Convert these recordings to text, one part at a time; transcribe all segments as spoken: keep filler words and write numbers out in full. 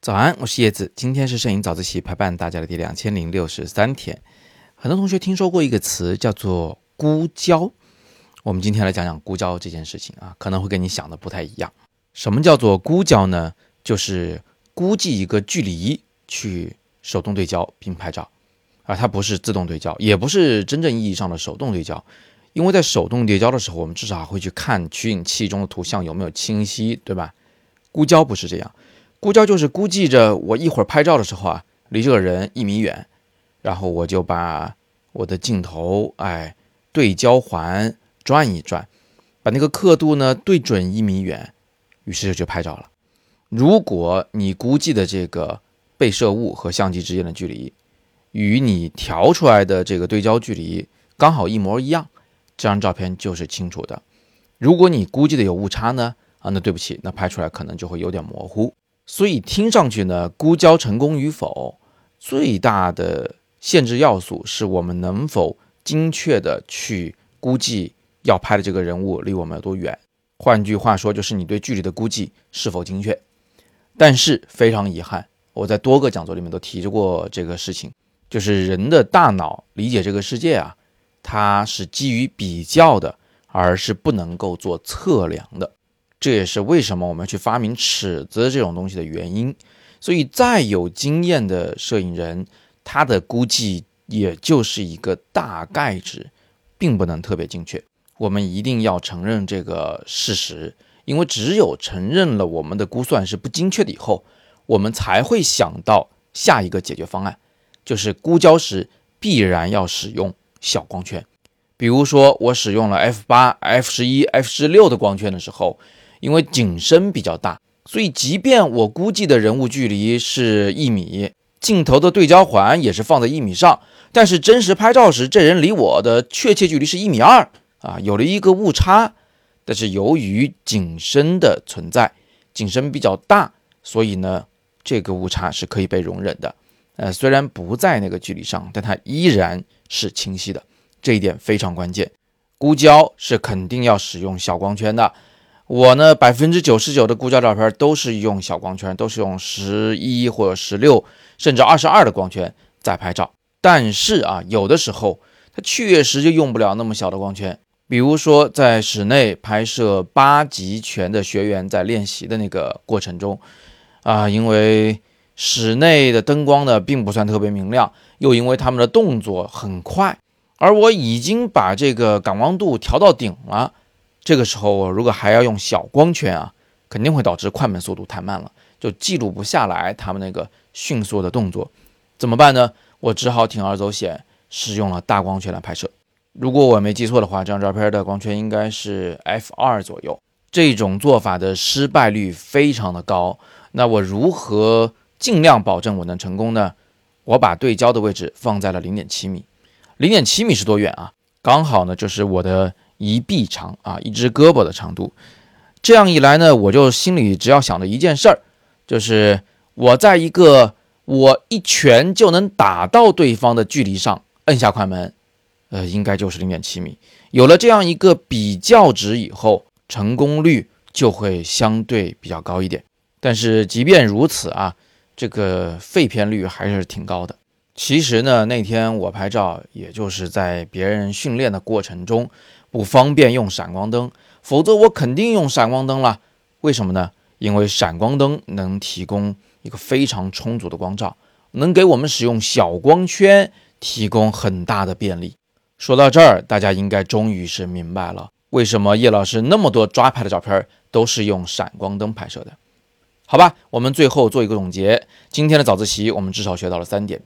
早安，我是叶子，今天是摄影早自习陪伴大家的第两千零六十三天。很多同学听说过一个词叫做估焦，我们今天来讲讲估焦这件事情啊，可能会跟你想的不太一样。什么叫做估焦呢？就是估计一个距离去手动对焦并拍照，而它不是自动对焦，也不是真正意义上的手动对焦。因为在手动对焦的时候，我们至少会去看取景器中的图像有没有清晰，对吧？估焦不是这样，估焦就是估计着我一会儿拍照的时候啊，离这个人一米远，然后我就把我的镜头哎对焦环转一转，把那个刻度呢对准一米远，于是就拍照了。如果你估计的这个被摄物和相机之间的距离与你调出来的这个对焦距离刚好一模一样，这张照片就是清楚的。如果你估计的有误差呢，啊，那对不起，那拍出来可能就会有点模糊。所以听上去呢，估焦成功与否，最大的限制要素是我们能否精确的去估计要拍的这个人物离我们有多远。换句话说，就是你对距离的估计是否精确。但是非常遗憾，我在多个讲座里面都提过这个事情，就是人的大脑理解这个世界啊，它是基于比较的，而是不能够做测量的。这也是为什么我们去发明尺子这种东西的原因。所以再有经验的摄影人，他的估计也就是一个大概值，并不能特别精确。我们一定要承认这个事实，因为只有承认了我们的估算是不精确的以后，我们才会想到下一个解决方案，就是估焦时必然要使用小光圈。比如说我使用了 F 八 F 十一 F 十六 的光圈的时候，因为景深比较大，所以即便我估计的人物距离是一米，镜头的对焦环也是放在一米上，但是真实拍照时这人离我的确切距离是一米二啊，有了一个误差。但是由于景深的存在，景深比较大，所以呢这个误差是可以被容忍的。呃，虽然不在那个距离上，但它依然是清晰的，这一点非常关键。估焦是肯定要使用小光圈的。我呢 百分之九十九 的估焦照片都是用小光圈，都是用十一或者十六甚至二十二的光圈在拍照。但是啊，有的时候它确实就用不了那么小的光圈。比如说在室内拍摄八极拳的学员在练习的那个过程中啊，因为室内的灯光呢并不算特别明亮，又因为他们的动作很快，而我已经把这个感光度调到顶了，这个时候我如果还要用小光圈啊，肯定会导致快门速度太慢了，就记录不下来他们那个迅速的动作。怎么办呢？我只好铤而走险，使用了大光圈来拍摄。如果我没记错的话，这张照片的光圈应该是 F 二 左右。这种做法的失败率非常的高。那我如何尽量保证我能成功呢？我把对焦的位置放在了 零点七米。零点七米是多远啊？刚好呢就是我的一臂长啊，一只胳膊的长度。这样一来呢，我就心里只要想着一件事儿，就是我在一个我一拳就能打到对方的距离上摁下快门，呃，应该就是 零点七米。有了这样一个比较值以后，成功率就会相对比较高一点。但是即便如此啊，这个废片率还是挺高的。其实呢，那天我拍照也就是在别人训练的过程中不方便用闪光灯，否则我肯定用闪光灯了。为什么呢？因为闪光灯能提供一个非常充足的光照，能给我们使用小光圈提供很大的便利。说到这儿，大家应该终于是明白了为什么叶老师那么多抓拍的照片都是用闪光灯拍摄的。好吧，我们最后做一个总结。今天的早自习我们至少学到了三点。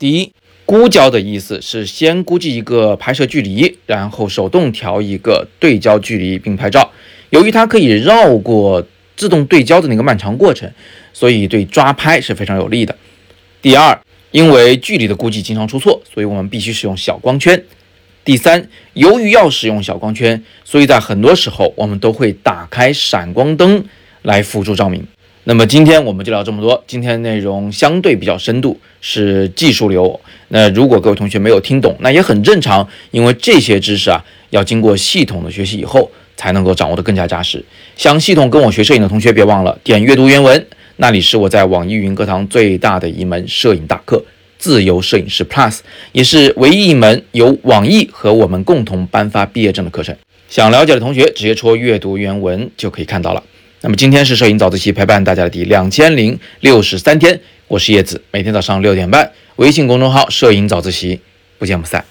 第一，估焦的意思是先估计一个拍摄距离，然后手动调一个对焦距离并拍照。由于它可以绕过自动对焦的那个漫长过程，所以对抓拍是非常有利的。第二，因为距离的估计经常出错，所以我们必须使用小光圈。第三，由于要使用小光圈，所以在很多时候我们都会打开闪光灯来辅助照明。那么今天我们就聊这么多，今天内容相对比较深度，是技术流。那如果各位同学没有听懂，那也很正常，因为这些知识啊，要经过系统的学习以后才能够掌握得更加扎实。想系统跟我学摄影的同学，别忘了点阅读原文，那里是我在网易云课堂最大的一门摄影大课——自由摄影师 Plus， 也是唯一一门由网易和我们共同颁发毕业证的课程。想了解的同学，直接戳阅读原文就可以看到了。那么今天是摄影早自习陪伴大家的第两千零六十三天，我是叶子，每天早上六点半，微信公众号“摄影早自习”，不见不散。